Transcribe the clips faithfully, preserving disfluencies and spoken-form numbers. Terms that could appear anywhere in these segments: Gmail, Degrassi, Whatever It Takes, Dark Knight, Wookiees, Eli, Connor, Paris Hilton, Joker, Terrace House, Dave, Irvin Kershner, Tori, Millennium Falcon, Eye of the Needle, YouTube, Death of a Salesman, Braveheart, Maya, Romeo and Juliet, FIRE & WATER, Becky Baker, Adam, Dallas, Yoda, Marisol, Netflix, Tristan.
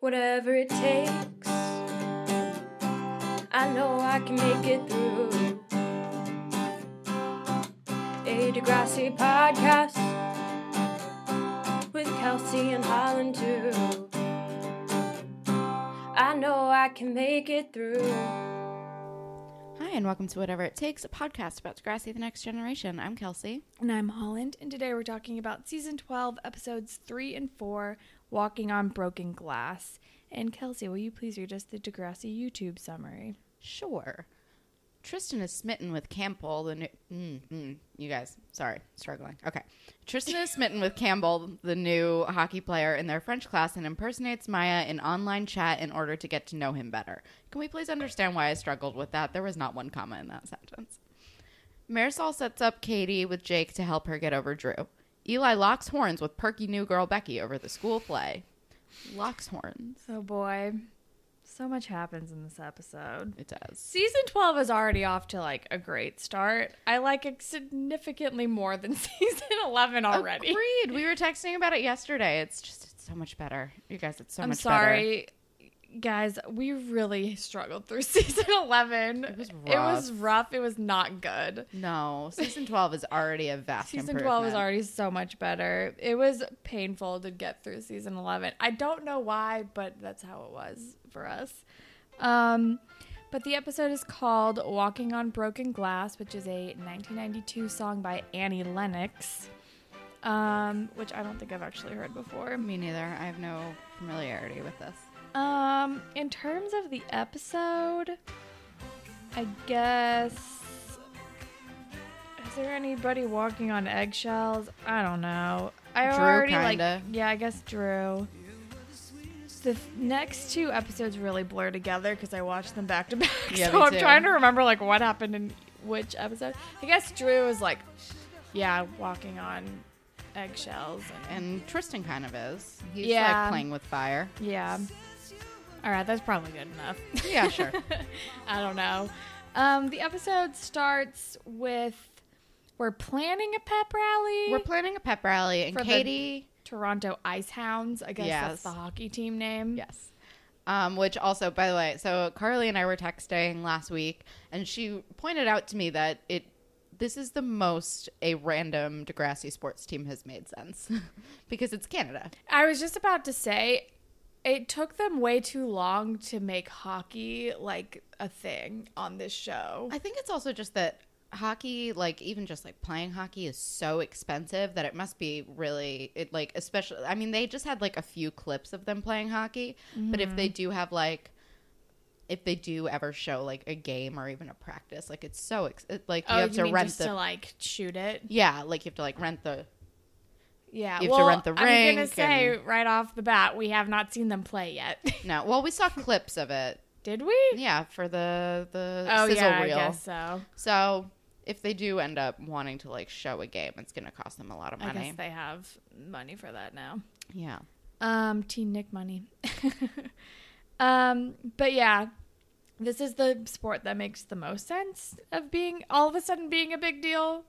Whatever it takes, I know I can make it through. A Degrassi podcast with Kelsey and Holland too. I know I can make it through. Hi, and welcome to Whatever It Takes, a podcast about Degrassi, The Next Generation. I'm Kelsey. And I'm Holland, and today we're talking about Season twelve, Episodes three and four, Walking on Broken Glass. And Kelsey, will you please read us the Degrassi YouTube summary? Sure. Tristan is smitten with Campbell, the new... Mm, mm, you guys, sorry, struggling. Okay. Tristan is smitten with Campbell, the new hockey player, in their French class and impersonates Maya in online chat in order to get to know him better. Can we please understand why I struggled with that? There was not one comma in that sentence. Marisol sets up Katie with Jake to help her get over Drew. Eli locks horns with perky new girl Becky over the school play. Locks horns. Oh, boy. So much happens in this episode. It does. Season twelve is already off to, like, a great start. I like it significantly more than Season eleven already. Agreed. We were texting about it yesterday. It's just it's so much better. You guys, it's so I'm much sorry. better. I'm sorry. Guys, we really struggled through Season eleven. It was rough. It was rough. It was not good. No. Season twelve is already a vast improvement. Season twelve is already so much better. It was painful to get through Season eleven. I don't know why, but that's how it was for us. Um, but the episode is called Walking on Broken Glass, which is a nineteen ninety-two song by Annie Lennox, um, which I don't think I've actually heard before. Me neither. I have no familiarity with this. Um, in terms of the episode, I guess, is there anybody walking on eggshells? I don't know. I Drew, already kinda. like, yeah, I guess Drew. The next two episodes really blur together because I watched them back to back. Yeah, so I'm trying to remember, like, what happened in which episode. I guess Drew is, like, yeah, walking on eggshells. And, and Tristan kind of is. He's, yeah. like, playing with fire. Yeah. All right, that's probably good enough. Yeah, sure. I don't know. Um, the episode starts with we're planning a pep rally. We're planning a pep rally. And Katie... Toronto Ice Hounds, I guess yes. that's the hockey team name. Yes. Um, which also, by the way, so Carly and I were texting last week, and she pointed out to me that it this is the most a random Degrassi sports team has made sense because it's Canada. I was just about to say, it took them way too long to make hockey, like, a thing on this show. I think it's also just that hockey, like, even just, like, playing hockey is so expensive that it must be really, it, like, especially, I mean, they just had, like, a few clips of them playing hockey, mm-hmm. but if they do have, like, if they do ever show, like, a game or even a practice, like, it's so, ex- like, you oh, have you to mean rent just the, to, like, shoot it? Yeah, like, you have to, like, rent the, yeah, you have well, to rent the rink. I was going to say, and, right off the bat, we have not seen them play yet. No, well, we saw clips of it. Did we? Yeah, for the, the oh, sizzle yeah, reel. Oh, yeah, I guess so. So... if they do end up wanting to, like, show a game, it's going to cost them a lot of money. I guess they have money for that now. Yeah. Um, Team Nick money. um, but, yeah, this is the sport that makes the most sense of being all of a sudden being a big deal.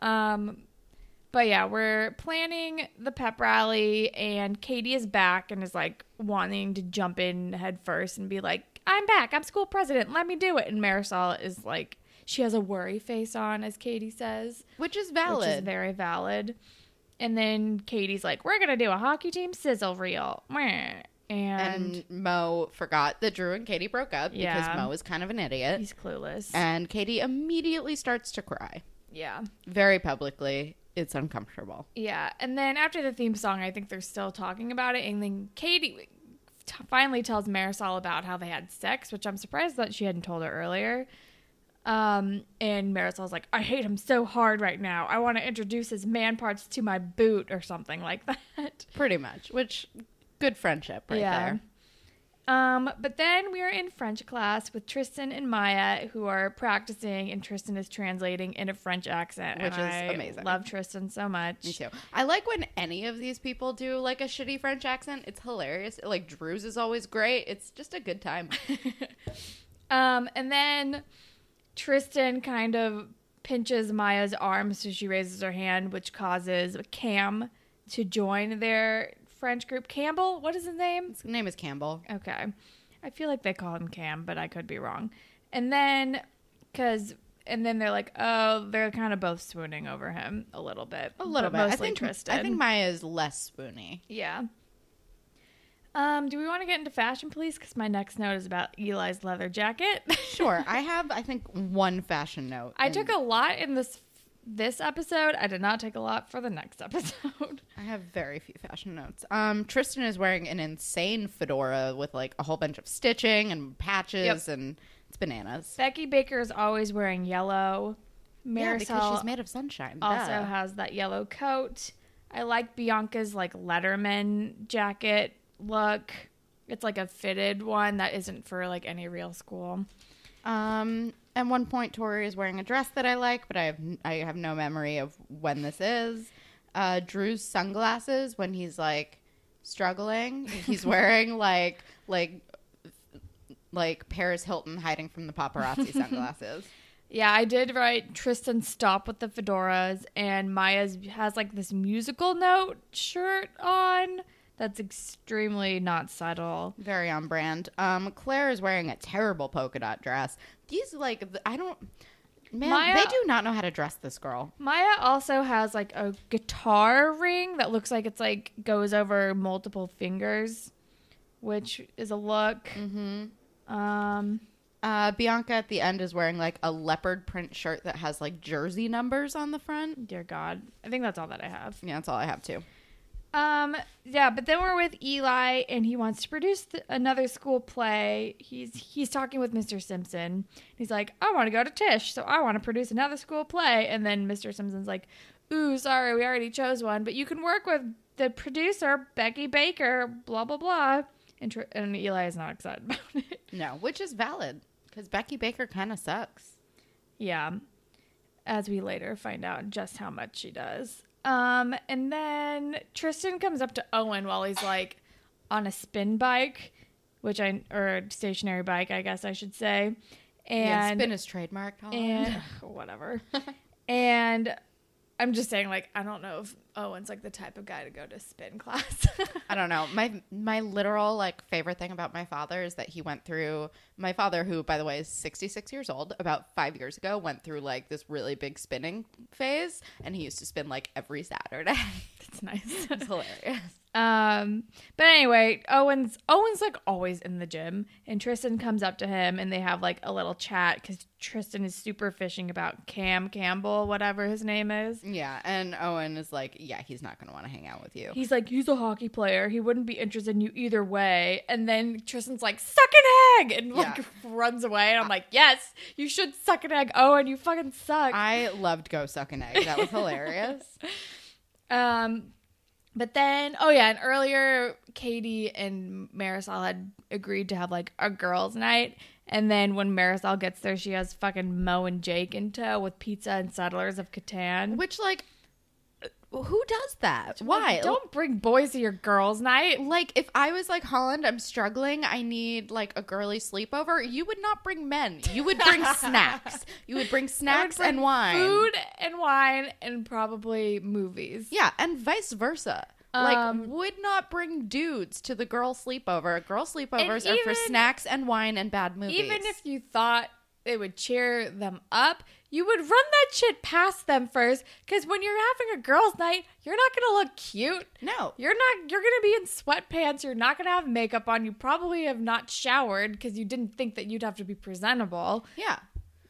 Um, but, yeah, we're planning the pep rally, and Katie is back and is, like, wanting to jump in head first and be like, I'm back. I'm school president. Let me do it. And Marisol is, like, she has a worry face on, as Katie says. Which is valid. Which is very valid. And then Katie's like, we're going to do a hockey team sizzle reel. And, and Mo forgot that Drew and Katie broke up yeah. because Mo is kind of an idiot. He's clueless. And Katie immediately starts to cry. Yeah. Very publicly. It's uncomfortable. Yeah. And then after the theme song, I think they're still talking about it. And then Katie t- finally tells Marisol about how they had sex, which I'm surprised that she hadn't told her earlier. Um, and Marisol's like, I hate him so hard right now. I want to introduce his man parts to my boot or something like that. Pretty much, which good friendship right yeah. there. Um, but then we are in French class with Tristan and Maya, who are practicing, and Tristan is translating in a French accent, which and is I amazing. Love Tristan so much. Me too. I like when any of these people do, like, a shitty French accent. It's hilarious. Like, Drew's is always great. It's just a good time. um, and then... Tristan kind of pinches Maya's arm, so she raises her hand, which causes Cam to join their French group. Campbell? What is his name? His name is Campbell. Okay. I feel like they call him Cam, but I could be wrong. And then, because... And then they're like, oh, they're kind of both swooning over him a little bit. A little bit. Mostly I think, Tristan. I think Maya is less swoony. Yeah. Um, do we want to get into fashion police? Because my next note is about Eli's leather jacket. Sure. I have, I think, one fashion note. I and... took a lot in this this episode. I did not take a lot for the next episode. I have very few fashion notes. Um, Tristan is wearing an insane fedora with, like, a whole bunch of stitching and patches yep. and... bananas. Becky Baker is always wearing yellow. Marisol yeah, because she's made of sunshine. Also Duh. has that yellow coat. I like Bianca's like Letterman jacket look. It's like a fitted one that isn't for like any real school. Um, at one point Tori is wearing a dress that I like, but I have I have no memory of when this is. Uh, Drew's sunglasses when he's like struggling. He's wearing like like. like Paris Hilton hiding from the paparazzi sunglasses. Yeah, I did write Tristan stop with the fedoras, and Maya's has like this musical note shirt on that's extremely not subtle. Very on brand. Um, Claire is wearing a terrible polka dot dress. These like I don't man, Maya, they do not know how to dress this girl. Maya also has like a guitar ring that looks like it's like goes over multiple fingers, which is a look. Mm-hmm. Um, uh, Bianca at the end is wearing like a leopard print shirt that has like jersey numbers on the front. Dear God. I think that's all that I have. Yeah, that's all I have too. Um, yeah, but then we're with Eli and he wants to produce th- another school play. He's, he's talking with Mister Simpson. He's like, I want to go to Tisch, so I want to produce another school play. And then Mister Simpson's like, ooh, sorry, we already chose one, but you can work with the producer, Becky Baker, blah, blah, blah. And, tr- and Eli is not excited about it. No, which is valid because Becky Baker kind of sucks. Yeah. As we later find out just how much she does. Um, and then Tristan comes up to Owen while he's like on a spin bike, which I, or stationary bike, I guess I should say. And yeah, spin is trademarked. Colin. And whatever. And I'm just saying, like, I don't know if Owen's, like, the type of guy to go to spin class. I don't know. My my literal, like, favorite thing about my father is that he went through – my father, who, by the way, is sixty-six years old, about five years ago, went through, like, this really big spinning phase, and he used to spin, like, every Saturday. That's nice. It's hilarious. Um, but anyway, Owen's, Owen's, like, always in the gym, and Tristan comes up to him, and they have, like, a little chat, because Tristan is super fishing about Cam Campbell, whatever his name is. Yeah, and Owen is like, yeah, he's not going to want to hang out with you. He's like, he's a hockey player. He wouldn't be interested in you either way. And then Tristan's like, suck an egg! And, like, yeah. runs away, and I'm like, yes, you should suck an egg, Owen, you fucking suck. I loved Go Suck an Egg. That was hilarious. um... But then, oh yeah, and earlier Katie and Marisol had agreed to have like a girls' night. And then when Marisol gets there, she has fucking Mo and Jake in tow with pizza and Settlers of Catan. Which like, who does that? Why? Like, don't bring boys to your girls' night. Like if I was like, Holland, I'm struggling. I need like a girly sleepover. You would not bring men. You would bring snacks. You would bring snacks would bring and wine. Food and wine and probably movies. Yeah, and vice versa. Like, um, would not bring dudes to the girl sleepover. Girl sleepovers are even, for snacks and wine and bad movies. Even if you thought they would cheer them up, you would run that shit past them first, because when you're having a girls' night, you're not going to look cute. No. You're not. You're going to be in sweatpants. You're not going to have makeup on. You probably have not showered because you didn't think that you'd have to be presentable. Yeah.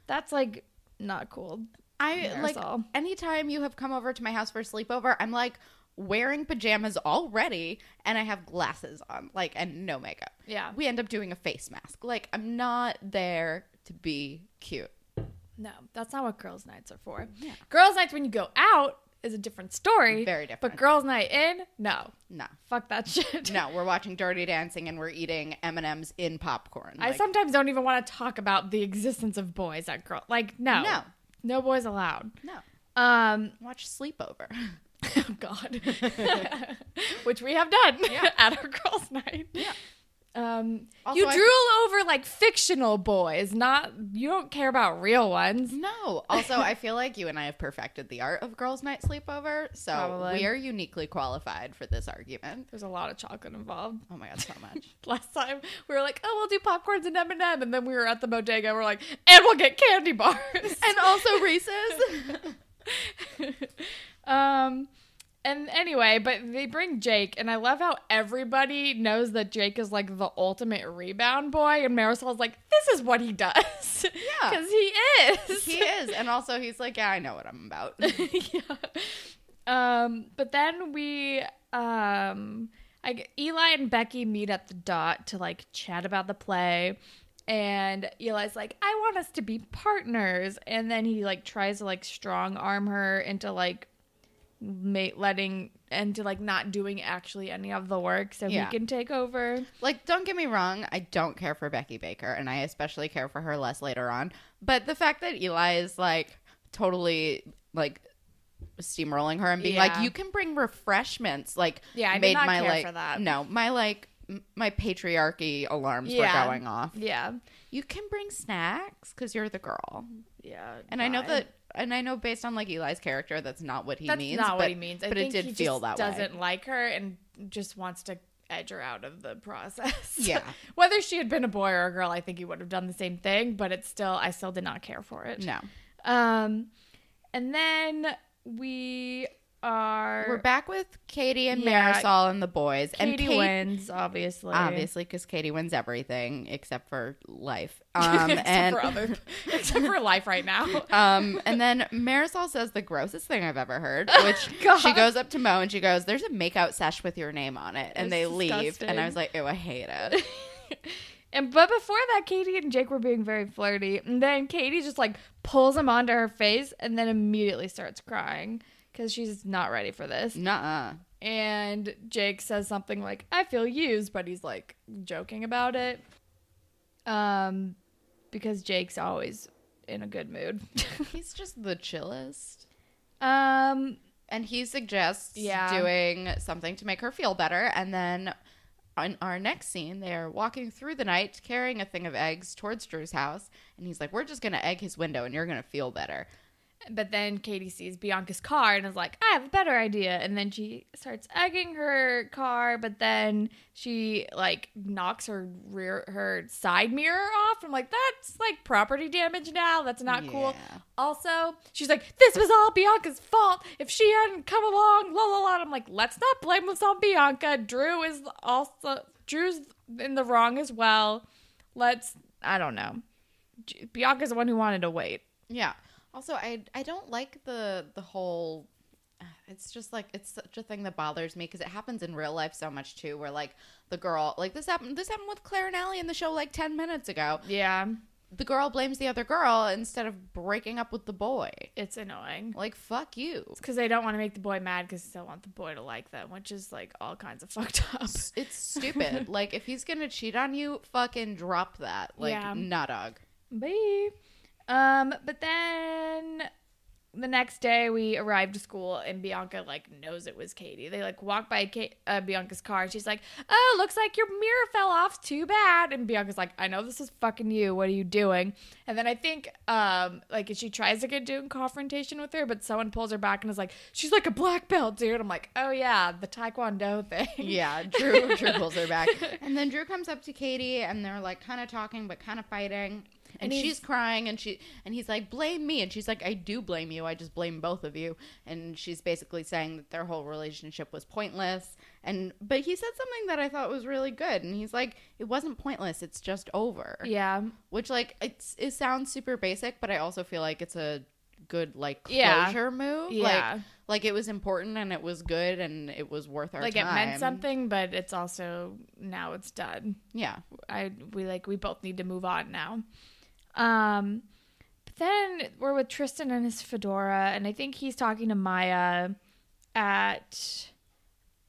That's, like, not cool. I, like, anytime you have come over to my house for a sleepover, I'm, like, wearing pajamas already, and I have glasses on, like, and no makeup. Yeah. We end up doing a face mask. Like, I'm not there to be cute. No, that's not what girls' nights are for. Yeah. Girls' nights when you go out is a different story. Very different. But girls' night in, no. No. Fuck that shit. No, we're watching Dirty Dancing and we're eating M and M's in popcorn. I like, sometimes don't even want to talk about the existence of boys at girl. Like, no. No. No boys allowed. No. Um, Watch Sleepover. Oh, God. Which we have done yeah. at our girls' night. Yeah. Um, you drool I, over like fictional boys, not you don't care about real ones. No. Also, I feel like you and I have perfected the art of girls' night sleepover, so Probably. we are uniquely qualified for this argument. There's a lot of chocolate involved. Oh my god, so much. Last time we were like, oh, we'll do popcorns and M and M, and then we were at the bodega. We're like, and we'll get candy bars and also Reese's. um. And anyway, but they bring Jake, and I love how everybody knows that Jake is, like, the ultimate rebound boy, and Marisol's like, this is what he does. Yeah. Because he is. He is. And also, he's like, yeah, I know what I'm about. yeah. Um, but then we, um, I, Eli and Becky meet at the dot to, like, chat about the play, and Eli's like, I want us to be partners. And then he, like, tries to, like, strong-arm her into, like, Mate letting and to like not doing actually any of the work so yeah. he can take over. Like, don't get me wrong, I don't care for Becky Baker, and I especially care for her less later on. But the fact that Eli is like totally like steamrolling her and being yeah. like, "You can bring refreshments," like yeah, I made did not my care like for that. no, my like my patriarchy alarms yeah. were going off. Yeah, you can bring snacks because you're the girl. Yeah, and God. I know that. And I know based on, like, Eli's character, that's not what he that's means. That's not but, what he means. I but think it did he feel just that doesn't way. doesn't like her and just wants to edge her out of the process. Yeah. Whether she had been a boy or a girl, I think he would have done the same thing. But it's still, I still did not care for it. No. Um, and then we are... We're back with Katie and yeah, Marisol and the boys. Katie and Katie wins, obviously. Obviously, because Katie wins everything except for life. Um, except, and, for other, except for life right now. Um, and then Marisol says the grossest thing I've ever heard, which she goes up to Mo and she goes, there's a makeout sesh with your name on it. And it's they disgusting. leave. And I was like, oh, I hate it. And but before that, Katie and Jake were being very flirty. And then Katie just like pulls him onto her face and then immediately starts crying. Because she's not ready for this. Nuh-uh. And Jake says something like, I feel used, but he's, like, joking about it. Um, because Jake's always in a good mood. He's just the chillest. Um, and he suggests yeah. doing something to make her feel better. And then on our next scene, they are walking through the night, carrying a thing of eggs towards Drew's house. And he's like, we're just going to egg his window, and you're going to feel better. But then Katie sees Bianca's car and is like, I have a better idea. And then she starts egging her car, but then she, like, knocks her rear, her side mirror off. I'm like, that's, like, property damage now. That's not yeah. cool. Also, she's like, this was all Bianca's fault. If she hadn't come along, la, la, la. I'm like, let's not blame this on Bianca. Drew is also, Drew's in the wrong as well. Let's, I don't know. Bianca's the one who wanted to wait. Yeah. Also, I I don't like the the whole, it's just like, it's such a thing that bothers me because it happens in real life so much too, where like the girl, like this happened, this happened with Claire and Ellie in the show like ten minutes ago. Yeah. The girl blames the other girl instead of breaking up with the boy. It's annoying. Like, fuck you. It's because they don't want to make the boy mad because they don't want the boy to like them, which is like all kinds of fucked up. It's stupid. Like, if he's going to cheat on you, fucking drop that. Like, yeah. nah, dog. Bye. Um, but then the next day we arrived to school and Bianca, like, knows it was Katie. They, like, walk by Kate, uh, Bianca's car and she's like, oh, looks like your mirror fell off. Too bad. And Bianca's like, I know this is fucking you. What are you doing? And then I think, um, like, she tries to get into confrontation with her, but someone pulls her back and is like, she's like a black belt, dude. I'm like, oh, yeah, the Taekwondo thing. Yeah, Drew, Drew pulls her back. And then Drew comes up to Katie and they're, like, kind of talking but kind of fighting. And, and she's crying, and she and he's like, blame me. And she's like, I do blame you. I just blame both of you. And she's basically saying that their whole relationship was pointless. And but he said something that I thought was really good. And he's like, it wasn't pointless. It's just over. Yeah. Which, like, it's, it sounds super basic, but I also feel like it's a good, like, closure yeah. move. Yeah. Like, like, it was important, and it was good, and it was worth our like time. Like, it meant something, but it's also, now it's done. Yeah. I we, like, we both need to move on now. Um, but then we're with Tristan and his fedora, and I think he's talking to Maya at,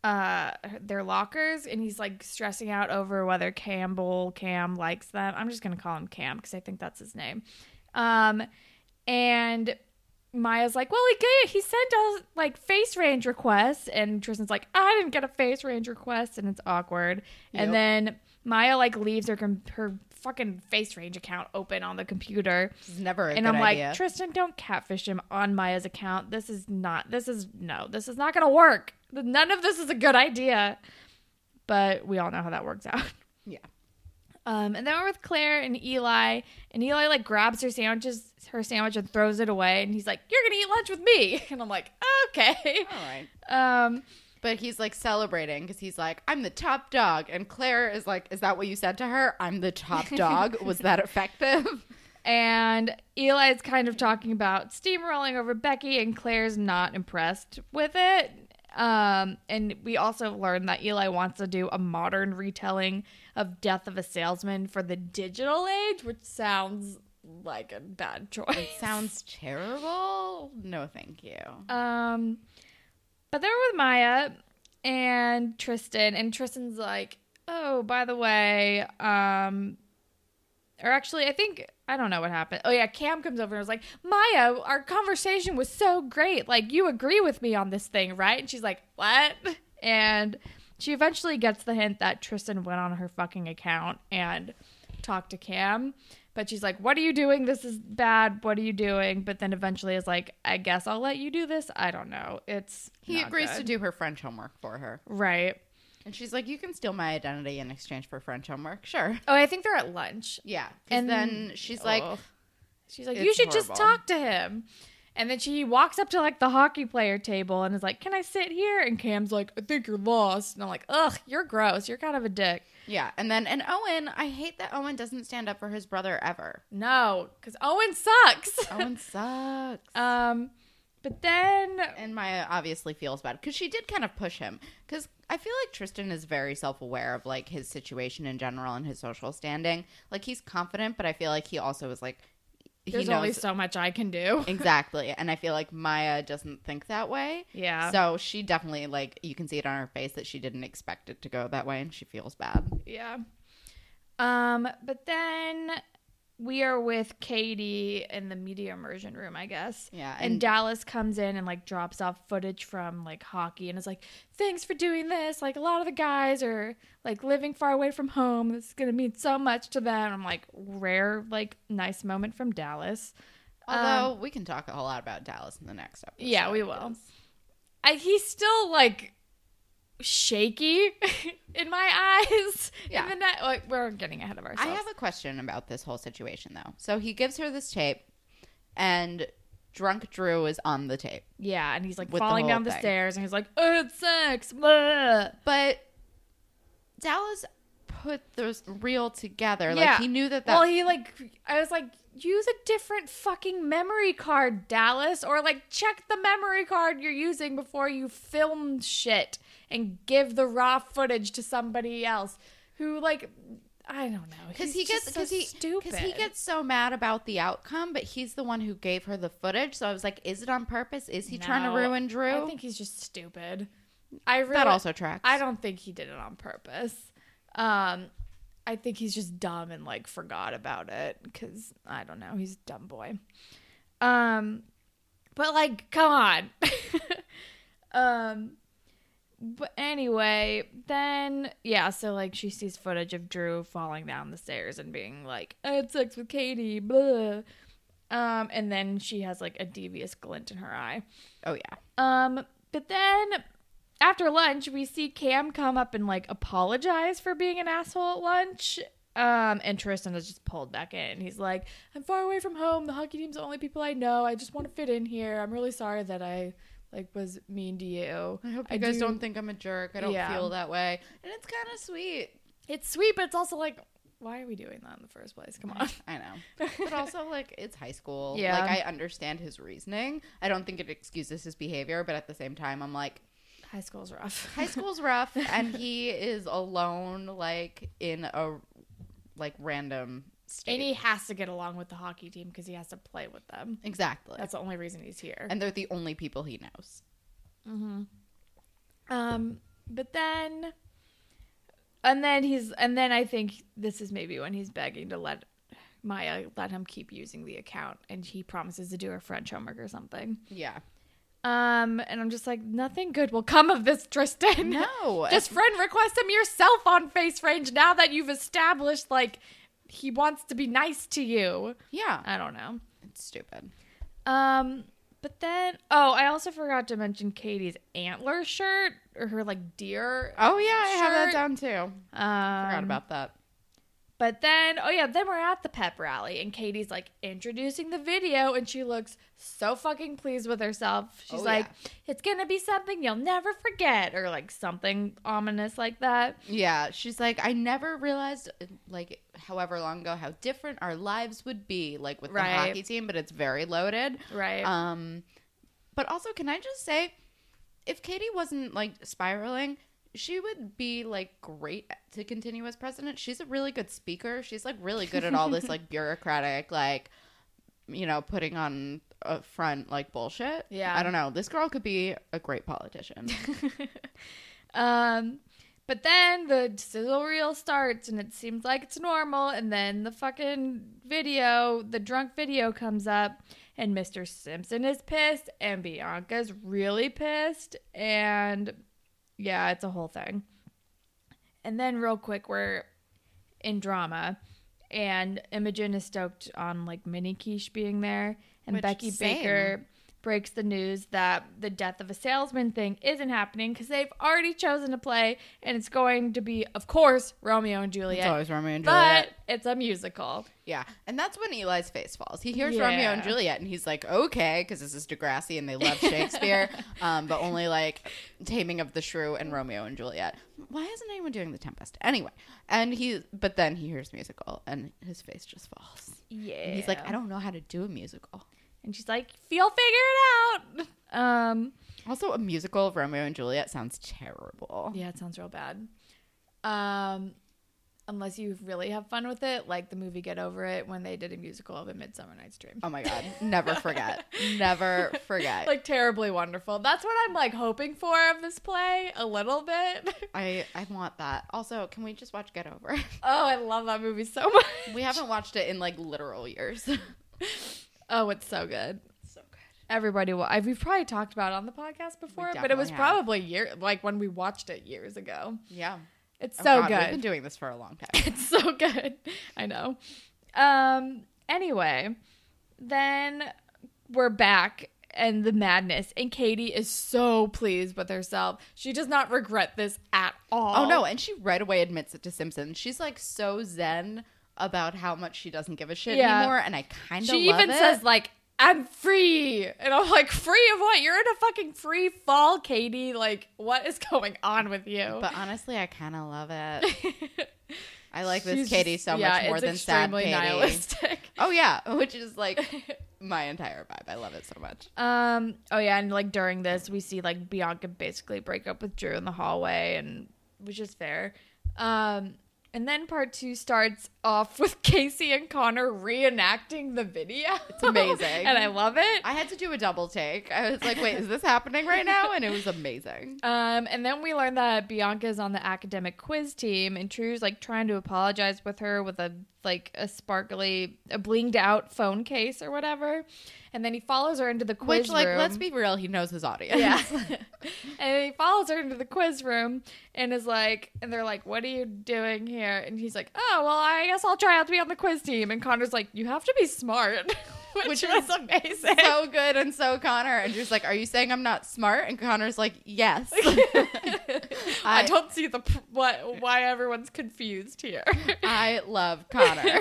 uh, their lockers, and he's, like, stressing out over whether Campbell, Cam likes them. I'm just gonna call him Cam, because I think that's his name. Um, and Maya's like, well, he gave, he sent us, like, FaceRange requests, and Tristan's like, I didn't get a FaceRange request, and it's awkward. Yep. And then Maya like leaves her com- her fucking FaceRange account open on the computer. It's never a and good I'm idea. Like, Tristan, don't catfish him on Maya's account. This is not. This is no. This is not gonna work. None of this is a good idea. But we all know how that works out. Yeah. Um, and then we're with Claire and Eli, and Eli like grabs her sandwiches, her sandwich, and throws it away, and he's like, "You're gonna eat lunch with me," and I'm like, "Okay, all right." Um, but he's like celebrating because he's like, "I'm the top dog," and Claire is like, "Is that what you said to her? I'm the top dog. Was that effective?" And Eli's kind of talking about steamrolling over Becky, and Claire's not impressed with it. Um, and we also learned that Eli wants to do a modern retelling of Death of a Salesman for the digital age, which sounds like a bad choice. It sounds terrible. No, thank you. Um, but they're with Maya and Tristan, and Tristan's like, oh, by the way, um, or actually, I think, I don't know what happened. Oh, yeah, Cam comes over and was like, Maya, our conversation was so great. Like, you agree with me on this thing, right? And she's like, what? And she eventually gets the hint that Tristan went on her fucking account and talked to Cam. But she's like, what are you doing? This is bad. What are you doing? But then eventually is like, I guess I'll let you do this. I don't know. It's He agrees good. to do her French homework for her. Right. And she's like, you can steal my identity in exchange for French homework. Sure. Oh, I think they're at lunch. Yeah. And then she's oh. like, she's like, you should horrible. just talk to him. And then she walks up to like the hockey player table and is like, can I sit here? And Cam's like, I think you're lost. And I'm like, ugh, you're gross. You're kind of a dick. Yeah. And then, and Owen, I hate that Owen doesn't stand up for his brother ever. No, because Owen sucks. Owen sucks. um, But then... And Maya obviously feels bad because she did kind of push him. Because I feel like Tristan is very self-aware of, like, his situation in general and his social standing. Like, he's confident, but I feel like he also is, like... He There's knows. only so much I can do. Exactly. And I feel like Maya doesn't think that way. Yeah. So she definitely, like, you can see it on her face that she didn't expect it to go that way, and she feels bad. Yeah. Um. But then... We are with Katie in the media immersion room, I guess. Yeah. And, and Dallas comes in and, like, drops off footage from, like, hockey and is like, thanks for doing this. Like, a lot of the guys are, like, living far away from home. This is going to mean so much to them. I'm like, rare, like, nice moment from Dallas. Although um, we can talk a whole lot about Dallas in the next episode. Yeah, we will. I, he's still, like... shaky in my eyes. Yeah. And that, like, we're getting ahead of ourselves. I have a question about this whole situation, though. So he gives her this tape, and drunk Drew is on the tape. Yeah, and he's, like, falling the down thing. the stairs, and he's like, oh, it sucks. Blah. But Dallas put the reel together. Yeah. Like, he knew that that... Well, he, like... I was like, use a different fucking memory card, Dallas, or, like, check the memory card you're using before you film shit. And give the raw footage to somebody else who, like, I don't know. Because he gets so he, stupid. Because he gets so mad about the outcome, but he's the one who gave her the footage. So I was like, is it on purpose? Is he no, trying to ruin Drew? I think he's just stupid. I really, that also tracks. I don't think he did it on purpose. Um, I think he's just dumb and, like, forgot about it. Because, I don't know, he's a dumb boy. Um, but, like, come on. um... But anyway, then, yeah, so, like, she sees footage of Drew falling down the stairs and being like, I had sex with Katie, blah. Um, and then she has, like, a devious glint in her eye. Oh, yeah. Um, but then, after lunch, we see Cam come up and, like, apologize for being an asshole at lunch. Um, and Tristan is just pulled back in. He's like, I'm far away from home. The hockey team's the only people I know. I just want to fit in here. I'm really sorry that I... like, was mean to you. I hope you I guys do. don't think I'm a jerk. I don't yeah. feel that way. And it's kind of sweet. It's sweet, but it's also like, why are we doing that in the first place? Come on. I know. But also, like, it's high school. Yeah. Like, I understand his reasoning. I don't think it excuses his behavior, but at the same time, I'm like... High school's rough. High school's rough, and he is alone, like, in a, like, random... state. And he has to get along with the hockey team because he has to play with them. Exactly. That's the only reason he's here. And they're the only people he knows. Mm-hmm. Um, but then, and then he's, and then I think this is maybe when he's begging to let Maya let him keep using the account, and he promises to do her French homework or something. Yeah. Um, and I'm just like, nothing good will come of this, Tristan. No. Just friend request him yourself on FaceRange now that you've established, like, he wants to be nice to you. Yeah. I don't know. It's stupid. Um, but then, oh, I also forgot to mention Katie's antler shirt, or her, like, deer Oh, yeah, shirt. I have that down, too. Um, forgot about that. But then, oh yeah, then we're at the pep rally, and Katie's, like, introducing the video, and she looks so fucking pleased with herself. She's oh, like, yeah. It's gonna be something you'll never forget, or, like, something ominous like that. Yeah, she's like, I never realized, like, however long ago, how different our lives would be, like, with right. the hockey team, but it's very loaded. Right. Um, but also, can I just say, if Katie wasn't, like, spiraling... She would be, like, great to continue as president. She's a really good speaker. She's, like, really good at all this, like, bureaucratic, like, you know, putting on a front, like, bullshit. Yeah. I don't know. This girl could be a great politician. um, But then the sizzle reel starts, and it seems like it's normal. And then the fucking video, the drunk video comes up, and Mister Simpson is pissed, and Bianca's really pissed, and... Yeah, it's a whole thing. And then real quick, we're in drama. And Imogen is stoked on, like, Mini Quiche being there. And Which, Becky same. Baker breaks the news that the Death of a Salesman thing isn't happening because they've already chosen to play. And it's going to be, of course, Romeo and Juliet. It's always Romeo and Juliet. But it's a musical. Yeah. And that's when Eli's face falls. He hears yeah. Romeo and Juliet and he's like, okay, because this is Degrassi and they love Shakespeare, um, but only like Taming of the Shrew and Romeo and Juliet. Why isn't anyone doing The Tempest? Anyway. And he, but then he hears musical and his face just falls. Yeah. And he's like, I don't know how to do a musical. And she's like, you'll figure it out. Um, also, a musical of Romeo and Juliet sounds terrible. Yeah, it sounds real bad. Um, unless you really have fun with it, like the movie Get Over It, when they did a musical of A Midsummer Night's Dream. Oh my God. Never forget. Never forget. Like, terribly wonderful. That's what I'm, like, hoping for of this play a little bit. I, I want that. Also, can we just watch Get Over It? Oh, I love that movie so much. We haven't watched it in, like, literal years. Oh, it's so good. It's so good. Everybody will. I, we've probably talked about it on the podcast before, but it was have. probably year like when we watched it years ago. Yeah. It's oh so God, good. We've been doing this for a long time. It's so good. I know. Um, anyway, then we're back and the madness, and Katie is so pleased with herself. She does not regret this at all. Oh, no. And she right away admits it to Simpson. She's, like, so zen about how much she doesn't give a shit yeah. anymore, and I kind of love it. She even says, like, I'm free. And I'm like, free of what? You're in a fucking free fall, Katie. Like, what is going on with you? But honestly, I kind of love it. I like She's this Katie so yeah, much more than sad Katie. Nihilistic. Oh, yeah, which is, like, my entire vibe. I love it so much. Um. Oh, yeah, and, like, during this, we see, like, Bianca basically break up with Drew in the hallway, and which is fair. Um... And then part two starts off with Casey and Connor reenacting the video. It's amazing. And I love it. I had to do a double take. I was like, wait, is this happening right now? And it was amazing. Um, and then we learned that Bianca's on the academic quiz team, and Drew's, like, trying to apologize with her with a, like, a sparkly, a blinged out phone case or whatever. And then he follows her into the quiz Which, room. Which, like, let's be real, he knows his audience. Yeah. And he follows her into the quiz room and is like, and they're like, what are you doing here? And he's like, oh, well, I guess I'll try out to be on the quiz team. And Connor's like, you have to be smart, which, which is amazing. So good and so Connor. And Drew's like, are you saying I'm not smart? And Connor's like, yes. I, I don't see the what why everyone's confused here. I love Connor.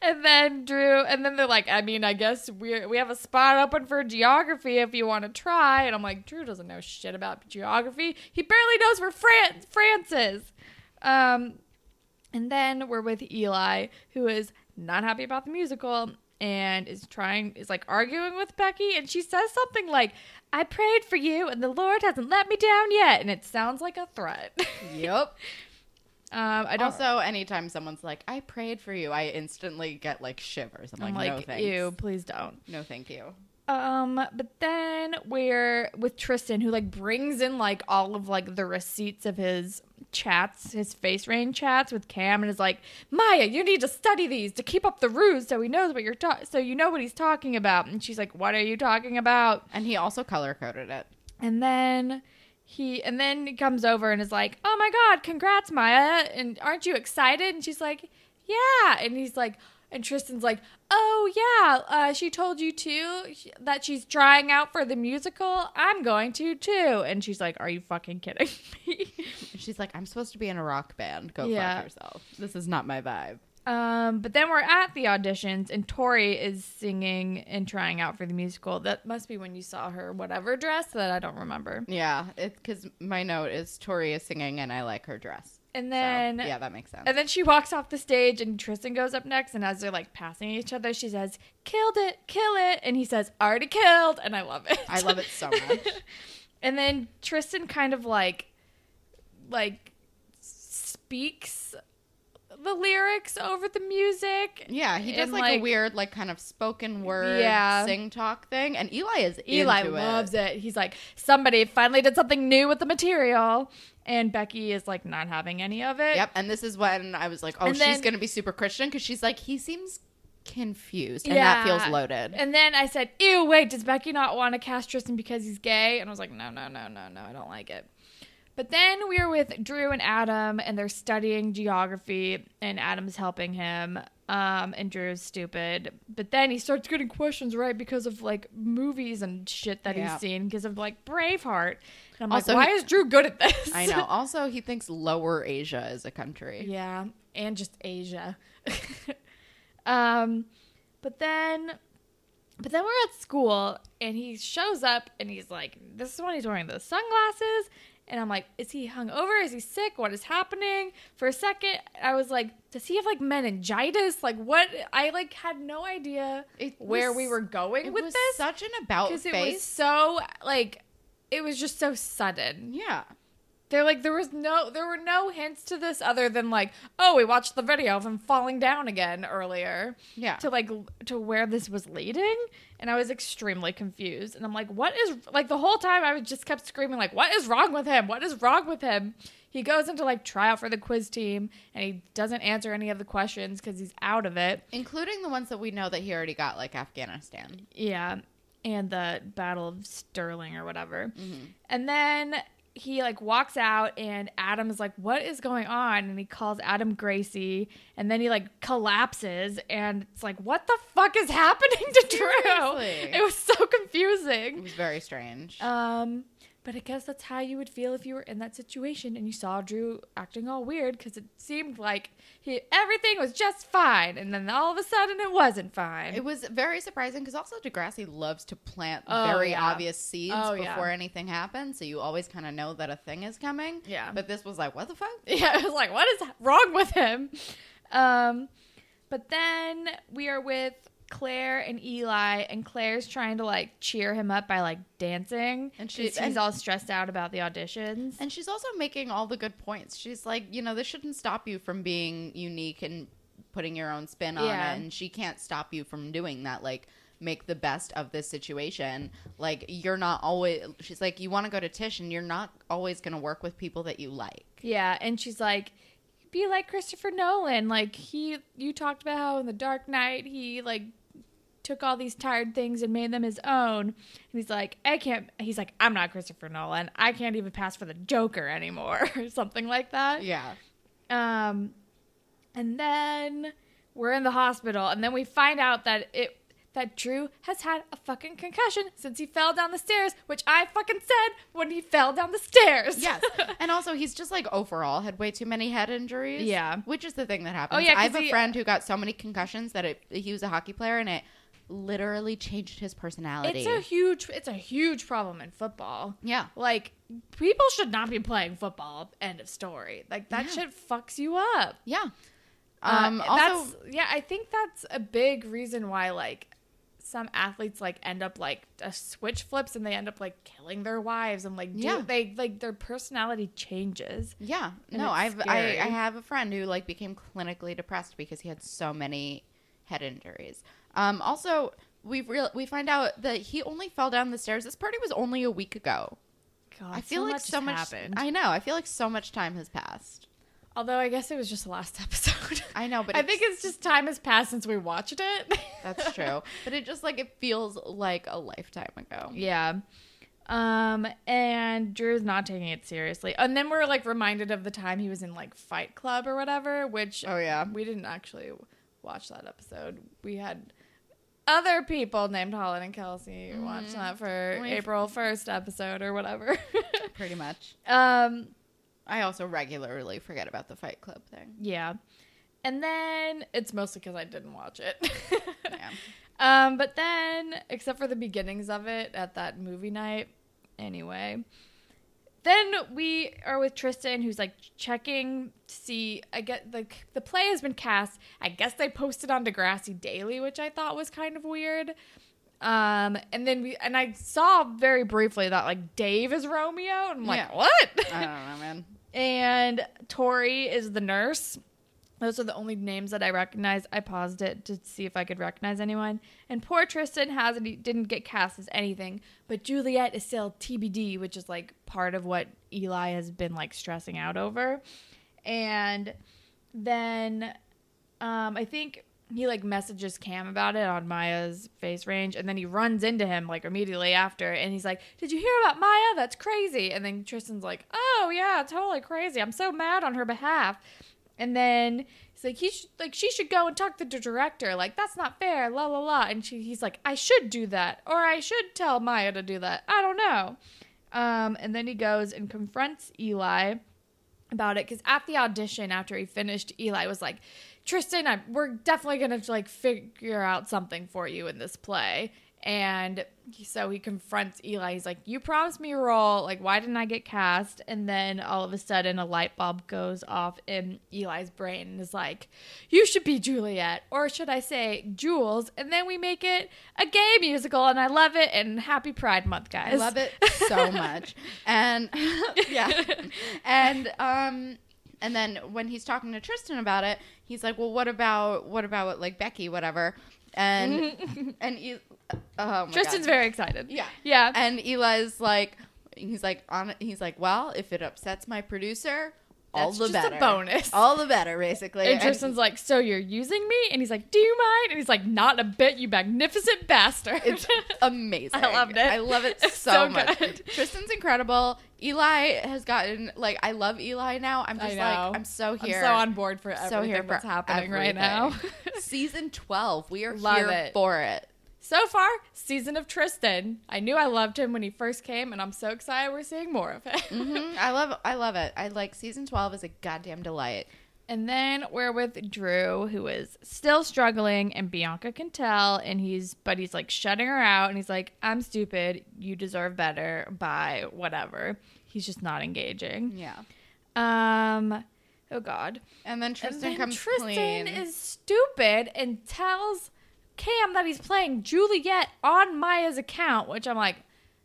And then Drew, and then they're like, I mean, I guess we we have a spot open for geography if you want to try. And I'm like, Drew doesn't know shit about geography. He barely knows where France, France is. Um... And then we're with Eli, who is not happy about the musical and is trying, is like arguing with Becky. And she says something like, I prayed for you and the Lord hasn't let me down yet. And it sounds like a threat. Yep. um, I don't also, anytime someone's like, I prayed for you, I instantly get like shivers. I'm, I'm like, like, no thanks. Ew, please don't. No, thank you. Um, but then we're with Tristan, who like brings in like all of like the receipts of his chats, his FaceRange chats with Cam, and is like, Maya, you need to study these to keep up the ruse so he knows what you're ta- so you know what he's talking about. And she's like, what are you talking about? And he also color coded it. And then he and then he comes over and is like, oh my god, congrats, Maya, and aren't you excited? And she's like, yeah. And he's like, and Tristan's like, oh, yeah, uh, she told you, too, she, that she's trying out for the musical. I'm going to, too. And she's like, are you fucking kidding me? She's like, I'm supposed to be in a rock band. Go yeah. fuck yourself. This is not my vibe. Um, but then we're at the auditions, and Tori is singing and trying out for the musical. That must be when you saw her whatever dress that I don't remember. Yeah, because my note is Tori is singing, and I like her dress. And then, so, yeah, that makes sense. And then she walks off the stage, and Tristan goes up next. And as they're like passing each other, she says, killed it, kill it. And he says, already killed. And I love it. I love it so much. And then Tristan kind of like, like, speaks the lyrics over the music. Yeah, he does like, like a weird, like, kind of spoken word yeah. sing talk thing. And Eli is Eli into it. Eli loves it. He's like, somebody finally did something new with the material. And Becky is, like, not having any of it. Yep, and this is when I was like, oh, and she's then, gonna be super Christian, because she's like, he seems confused, and yeah. that feels loaded. And then I said, ew, wait, does Becky not want to cast Tristan because he's gay? And I was like, no, no, no, no, no, I don't like it. But then we are with Drew and Adam, and they're studying geography, and Adam's helping him, um, and Drew's stupid. But then he starts getting questions, right, because of, like, movies and shit that yeah. he's seen, because of, like, Braveheart. And I'm also, like, why he, is Drew good at this? I know. Also, he thinks Lower Asia is a country. Yeah, and just Asia. um, but then... But then we're at school, and he shows up, and he's like, this is when he's wearing those sunglasses. And I'm like, is he hungover? Is he sick? What is happening? For a second, I was like, does he have, like, meningitis? Like, what? I, like, had no idea it where was, we were going with this. It was such an about-face. Because it was so, like, it was just so sudden. Yeah. They're like, there was no, there were no hints to this other than, like, oh, we watched the video of him falling down again earlier. Yeah. To, like, to where this was leading. And I was extremely confused. And I'm like, what is, like, the whole time I just kept screaming, like, what is wrong with him? What is wrong with him? He goes into, like, try out for the quiz team. And he doesn't answer any of the questions because he's out of it. Including the ones that we know that he already got, like, Afghanistan. Yeah. And the Battle of Sterling or whatever. Mm-hmm. And then... he, like, walks out, and Adam is like, what is going on? And he calls Adam Gracie, and then he, like, collapses, and it's like, what the fuck is happening to Drew? Seriously. It was so confusing. It was very strange. Um, but I guess that's how you would feel if you were in that situation and you saw Drew acting all weird, because it seemed like he everything was just fine, and then all of a sudden it wasn't fine. It was very surprising, because also Degrassi loves to plant oh, very yeah. obvious seeds oh, before yeah. anything happens, so you always kind of know that a thing is coming. Yeah. But this was like, what the fuck? Yeah, it was like, what is wrong with him? Um, but then we are with Claire and Eli, and Claire's trying to, like, cheer him up by, like, dancing, and she, she's and, all stressed out about the auditions, and she's also making all the good points. She's like, you know, this shouldn't stop you from being unique and putting your own spin on yeah. it, and she can't stop you from doing that. Like, make the best of this situation. Like, you're not always, she's like, you want to go to Tisch, and you're not always going to work with people that you like. Yeah. And she's like, be like Christopher Nolan. Like, he, you talked about how in The Dark Knight he, like, took all these tired things and made them his own. And he's like, I can't, he's like, I'm not Christopher Nolan. I can't even pass for the Joker anymore, or something like that. Yeah. Um, and then we're in the hospital, and then we find out that it, that Drew has had a fucking concussion since he fell down the stairs, which I fucking said when he fell down the stairs. Yes. And also, he's just, like, overall had way too many head injuries. Yeah. Which is the thing that happens. Oh, yeah, I have a he, friend who got so many concussions that it, he was a hockey player, and it literally changed his personality. It's a huge, it's a huge problem in football. Yeah. Like, people should not be playing football. End of story. Like, that yeah. shit fucks you up. Yeah. Um, um also, that's, yeah, I think that's a big reason why, like, some athletes, like, end up, like, a switch flips, and they end up, like, killing their wives, and, like, do, yeah. they, like, their personality changes. Yeah. No, I've, I, I have a friend who, like, became clinically depressed because he had so many head injuries. Um, also, we real we find out that he only fell down the stairs. This party was only a week ago. God, I feel so like much so much happened. I know. I feel like so much time has passed. Although I guess it was just the last episode. I know, but I it's, think it's just time has passed since we watched it. That's true. But it just like it feels like a lifetime ago. Yeah. Um, and Drew's not taking it seriously. And then we're like reminded of the time he was in like Fight Club or whatever, which oh yeah, we didn't actually watch that episode. We had other people named Holland and Kelsey mm-hmm. watch that for We've... April first episode or whatever. Pretty much. Um, I also regularly forget about the Fight Club thing. Yeah. And then it's mostly because I didn't watch it. yeah. Um, but then, except for the beginnings of it at that movie night, anyway, then we are with Tristan, who's like checking to see, I get the, the play has been cast. I guess they posted on Degrassi Daily, which I thought was kind of weird. Um, and then we, and I saw very briefly that like Dave is Romeo. And I'm like, yeah. what? I don't know, man. And Tori is the nurse. Those are the only names that I recognize. I paused it to see if I could recognize anyone. And poor Tristan hasn't didn't get cast as anything, but Juliet is still T B D, which is like part of what Eli has been like stressing out over. And then um, I think he like messages Cam about it on Maya's FaceRange, and then he runs into him like immediately after, and he's like, "Did you hear about Maya? That's crazy." And then Tristan's like, "Oh yeah, totally crazy. I'm so mad on her behalf." And then he's like, he sh- like, she should go and talk to the director. Like, that's not fair, la, la, la. And she, he's like, I should do that. Or I should tell Maya to do that. I don't know. Um, and then he goes and confronts Eli about it. Because at the audition, after he finished, Eli was like, Tristan, I, we're definitely going to, like, figure out something for you in this play. And so he confronts Eli. He's like, you promised me a role. Like, why didn't I get cast? And then all of a sudden a light bulb goes off in Eli's brain and is like, you should be Juliet. Or should I say Jules? And then we make it a gay musical. And I love it. And happy Pride Month, guys. I love it so much. And yeah. And, um, and then when he's talking to Tristan about it, he's like, well, what about, what about like Becky, whatever. And, and Eli, oh my Tristan's God. very excited. Yeah. Yeah. And Eli's like, he's like, on, he's like, well, if it upsets my producer, all That's the just better. A bonus. All the better, basically. And Tristan's and, like, so you're using me? And he's like, do you mind? And he's like, not a bit, you magnificent bastard. It's amazing. I loved it. I love it so, so much. Good. Tristan's incredible. Eli has gotten, like, I love Eli now. I'm just like, I'm so here. I'm so on board for everything so here for that's happening everything. right now. Season twelve. We are love here it. for it. So far, season of Tristan. I knew I loved him when he first came, and I'm so excited we're seeing more of it. mm-hmm. I love I love it. I like season twelve is a goddamn delight. And then we're with Drew, who is still struggling, and Bianca can tell, and he's but he's like shutting her out, and he's like, I'm stupid, you deserve better, bye, whatever. He's just not engaging. Yeah. Um oh god. And then Tristan and then comes Tristan clean. Tristan is stupid and tells Cam that he's playing Juliet on Maya's account, which I'm like,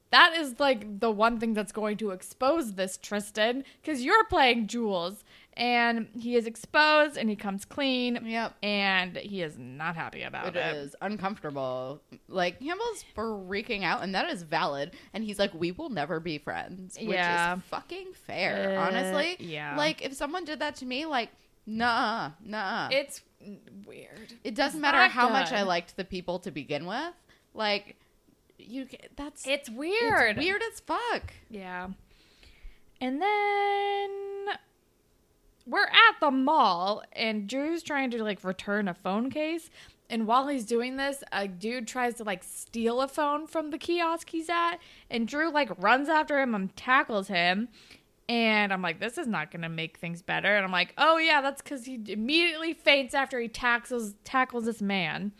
that is like the one thing that's going to expose this, Tristan, because you're playing Jules. And he is exposed and he comes clean. Yep. And he is not happy about it. It is uncomfortable. Like, Campbell's freaking out, and that is valid. And he's like, we will never be friends, which yeah. is fucking fair, uh, honestly. Yeah. Like, if someone did that to me, like, nah, nah. It's weird. It doesn't matter how much I liked the people to begin with. Like, you that's it's weird. It's weird as fuck. Yeah. And then we're at the mall, and Drew's trying to like return a phone case, and while he's doing this, a dude tries to like steal a phone from the kiosk he's at, and Drew like runs after him and tackles him. And I'm like, this is not going to make things better. And I'm like, oh, yeah, that's because he immediately faints after he tackles, tackles this man.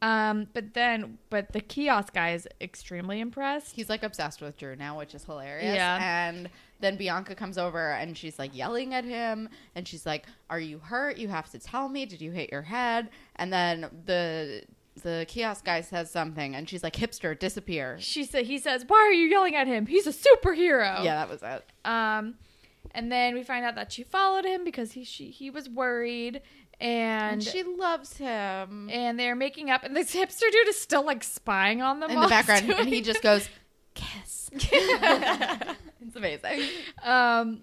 Um, but then, but the kiosk guy is extremely impressed. He's like obsessed with Drew now, which is hilarious. Yeah. And then Bianca comes over and she's like yelling at him. And she's like, are you hurt? You have to tell me. Did you hit your head? And then the... the kiosk guy says something, and she's like, hipster, disappear. She said, he says, why are you yelling at him? He's a superhero. Yeah, that was it. Um, and then we find out that she followed him because he she he was worried, And, and she loves him. And they're making up. And this hipster dude is still, like, spying on them in the background. And he just goes, kiss. It's amazing. Um,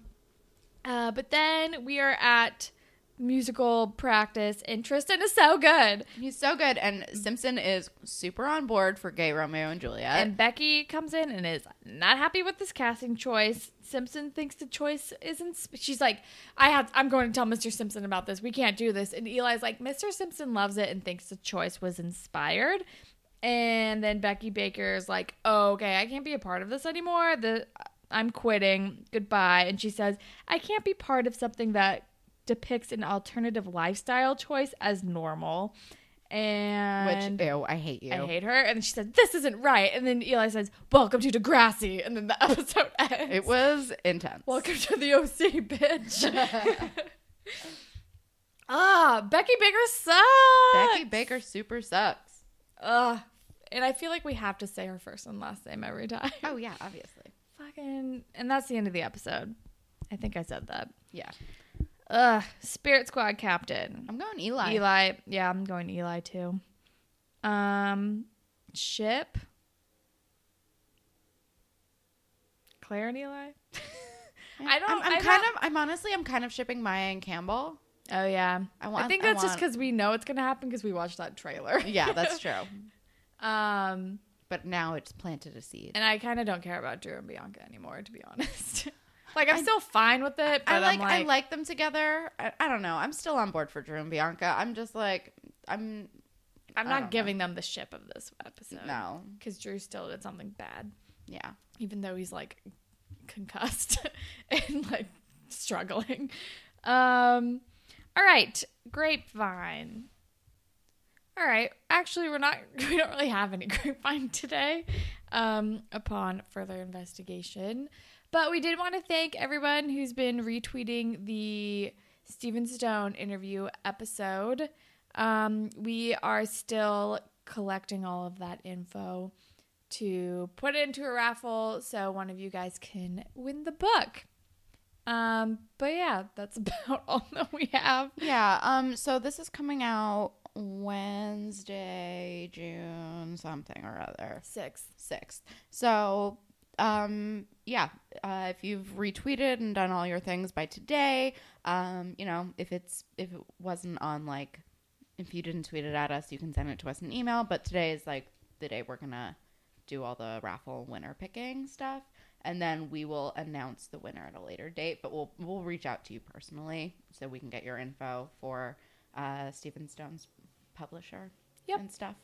uh, but then we are at musical practice. And Tristan is so good. He's so good. And Simpson is super on board for gay Romeo and Juliet. And Becky comes in and is not happy with this casting choice. Simpson thinks the choice isn't... Sp- She's like, I have, I'm going to tell Mister Simpson about this. We can't do this. And Eli's like, Mister Simpson loves it and thinks the choice was inspired. And then Becky Baker's like, oh, okay, I can't be a part of this anymore. The I'm quitting. Goodbye. And she says, I can't be part of something that depicts an alternative lifestyle choice as normal. And which, ew, I hate you. I hate her. And she said, this isn't right. And then Eli says, welcome to Degrassi. And then the episode ends. It was intense. Welcome to the O C, bitch. Ah, Becky Baker sucks. Becky Baker super sucks. Ugh. And I feel like we have to say her first and last name every time. Oh, yeah, obviously. Fucking. And that's the end of the episode. I think I said that. Yeah. Ugh, Spirit Squad captain. I'm going Eli. Eli. Yeah, I'm going Eli too. Um, ship. Claire and Eli. I don't. I'm, I'm I kind don't, of. I'm honestly. I'm kind of shipping Maya and Campbell. Oh yeah, I want. I think that's I want, just because we know it's gonna happen because we watched that trailer. Yeah, that's true. um, but now it's planted a seed, and I kind of don't care about Drew and Bianca anymore, to be honest. Like, I'm I, still fine with it, but I like, I'm like... I like them together. I, I don't know. I'm still on board for Drew and Bianca. I'm just like... I'm... I'm not giving know. them the ship of this episode. No. Because Drew still did something bad. Yeah. Even though he's, like, concussed and, like, struggling. Um, all right. Grapevine. All right. Actually, we're not... We don't really have any grapevine today, um, upon further investigation. But we did want to thank everyone who's been retweeting the Steven Stone interview episode. Um, we are still collecting all of that info to put into a raffle so one of you guys can win the book. Um, but yeah, that's about all that we have. Yeah, um, so this is coming out Wednesday, June something or other. Sixth. Sixth. So... Um, yeah, uh, if you've retweeted and done all your things by today, um, you know, if it's, if it wasn't on, like, if you didn't tweet it at us, you can send it to us in email, but today is, like, the day we're gonna do all the raffle winner picking stuff, and then we will announce the winner at a later date, but we'll, we'll reach out to you personally so we can get your info for, uh, Stephen Stone's publisher yep. and stuff.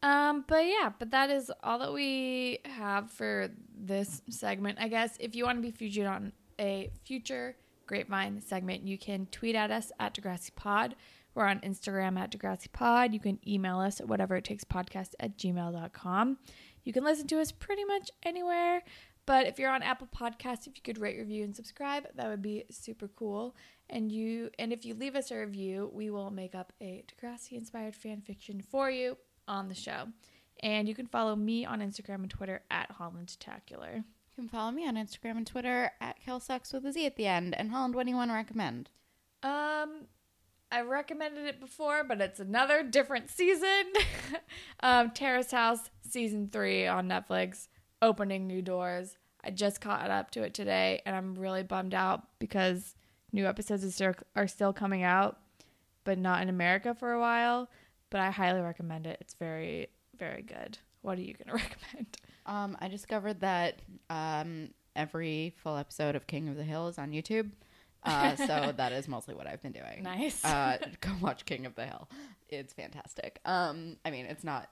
Um, but yeah, but that is all that we have for this segment, I guess. If you want to be featured on a future Grapevine segment, you can tweet at us at Degrassi Pod. We're on Instagram at Degrassi Pod. You can email us at whatever it takes podcast at gmail dot com. You can listen to us pretty much anywhere, but if you're on Apple Podcasts, if you could rate, review, and subscribe, that would be super cool. And you, and if you leave us a review, we will make up a Degrassi inspired fan fiction for you on the show. And you can follow me on Instagram and Twitter at HollandTacular. You can follow me on Instagram and Twitter at KelSucks with a Z at the end. And Holland, what do you want to recommend? Um, I recommended it before, but it's another different season. um, Terrace House season three on Netflix, opening new doors. I just caught up to it today, and I'm really bummed out because new episodes are still coming out, but not in America for a while. But I highly recommend it. It's very, very good. What are you going to recommend? Um, I discovered that um, every full episode of King of the Hill is on YouTube. Uh, so that is mostly what I've been doing. Nice. Uh, go watch King of the Hill. It's fantastic. Um, I mean, it's not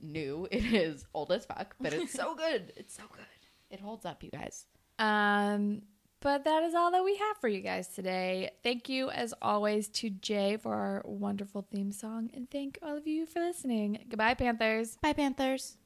new. It is old as fuck, but it's so good. It's so good. It holds up, you guys. Um... But that is all that we have for you guys today. Thank you, as always, to Jay for our wonderful theme song. And thank all of you for listening. Goodbye, Panthers. Bye, Panthers.